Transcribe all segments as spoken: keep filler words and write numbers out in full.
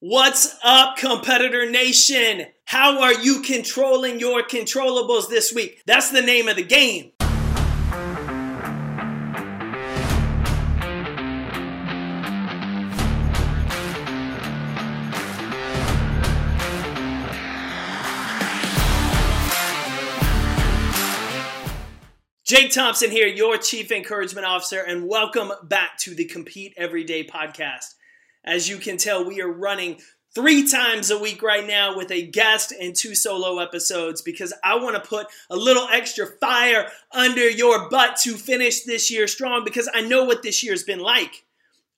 What's up, Competitor Nation? How are you controlling your controllables this week? That's the name of the game. Jake Thompson here, your Chief Encouragement Officer, and welcome back to the Compete Everyday Podcast. As you can tell, we are running three times a week right now with a guest and two solo episodes because I want to put a little extra fire under your butt to finish this year strong because I know what this year has been like.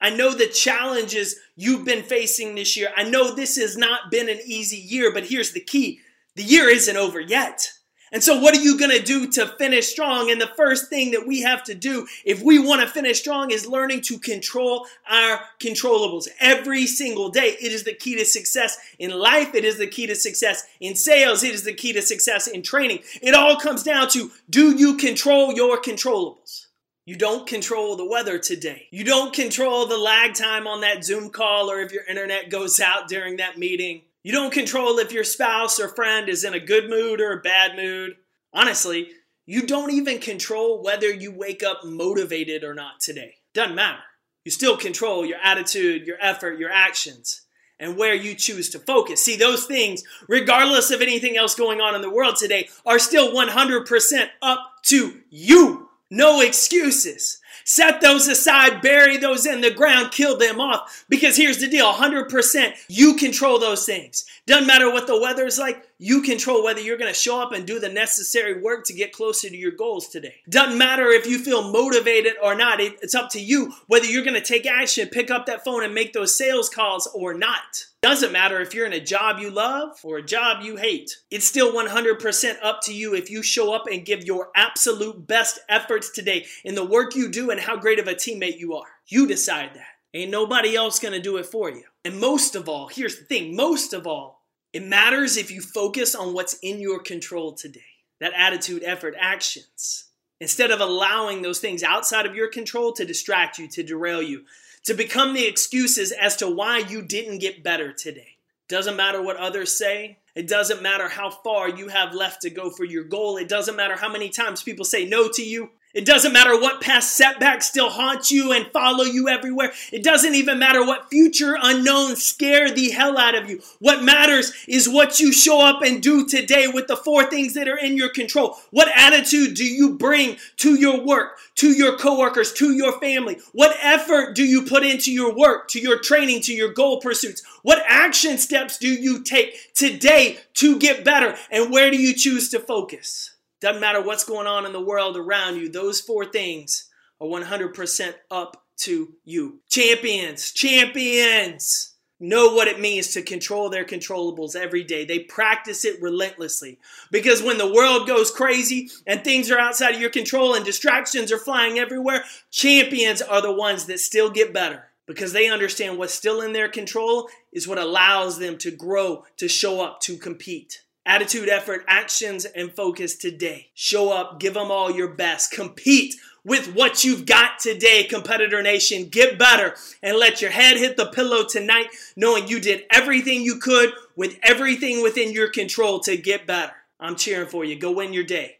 I know the challenges you've been facing this year. I know this has not been an easy year, but here's the key. The year isn't over yet. And so what are you going to do to finish strong? And the first thing that we have to do if we want to finish strong is learning to control our controllables every single day. It is the key to success in life. It is the key to success in sales. It is the key to success in training. It all comes down to, do you control your controllables? You don't control the weather today. You don't control the lag time on that Zoom call or if your internet goes out during that meeting. You don't control if your spouse or friend is in a good mood or a bad mood. Honestly, you don't even control whether you wake up motivated or not today. Doesn't matter. You still control your attitude, your effort, your actions, and where you choose to focus. See, those things, regardless of anything else going on in the world today, are still one hundred percent up to you. No excuses. Set those aside, bury those in the ground, kill them off. Because here's the deal, one hundred percent, you control those things. Doesn't matter what the weather's like, you control whether you're going to show up and do the necessary work to get closer to your goals today. Doesn't matter if you feel motivated or not, it's up to you whether you're going to take action, pick up that phone and make those sales calls or not. Doesn't matter if you're in a job you love or a job you hate. It's still one hundred percent up to you if you show up and give your absolute best efforts today in the work you do and how great of a teammate you are. You decide that. Ain't nobody else going to do it for you. And most of all, here's the thing, most of all, it matters if you focus on what's in your control today. That attitude, effort, actions. Instead of allowing those things outside of your control to distract you, to derail you, to become the excuses as to why you didn't get better today. Doesn't matter what others say. It doesn't matter how far you have left to go for your goal. It doesn't matter how many times people say no to you. It doesn't matter what past setbacks still haunt you and follow you everywhere. It doesn't even matter what future unknowns scare the hell out of you. What matters is what you show up and do today with the four things that are in your control. What attitude do you bring to your work, to your coworkers, to your family? What effort do you put into your work, to your training, to your goal pursuits? What action steps do you take today to get better? And where do you choose to focus? Doesn't matter what's going on in the world around you. Those four things are one hundred percent up to you. Champions, champions know what it means to control their controllables every day. They practice it relentlessly because when the world goes crazy and things are outside of your control and distractions are flying everywhere, champions are the ones that still get better because they understand what's still in their control is what allows them to grow, to show up, to compete. Attitude, effort, actions, and focus today. Show up, give them all your best. Compete with what you've got today, Competitor Nation. Get better and let your head hit the pillow tonight knowing you did everything you could with everything within your control to get better. I'm cheering for you. Go win your day.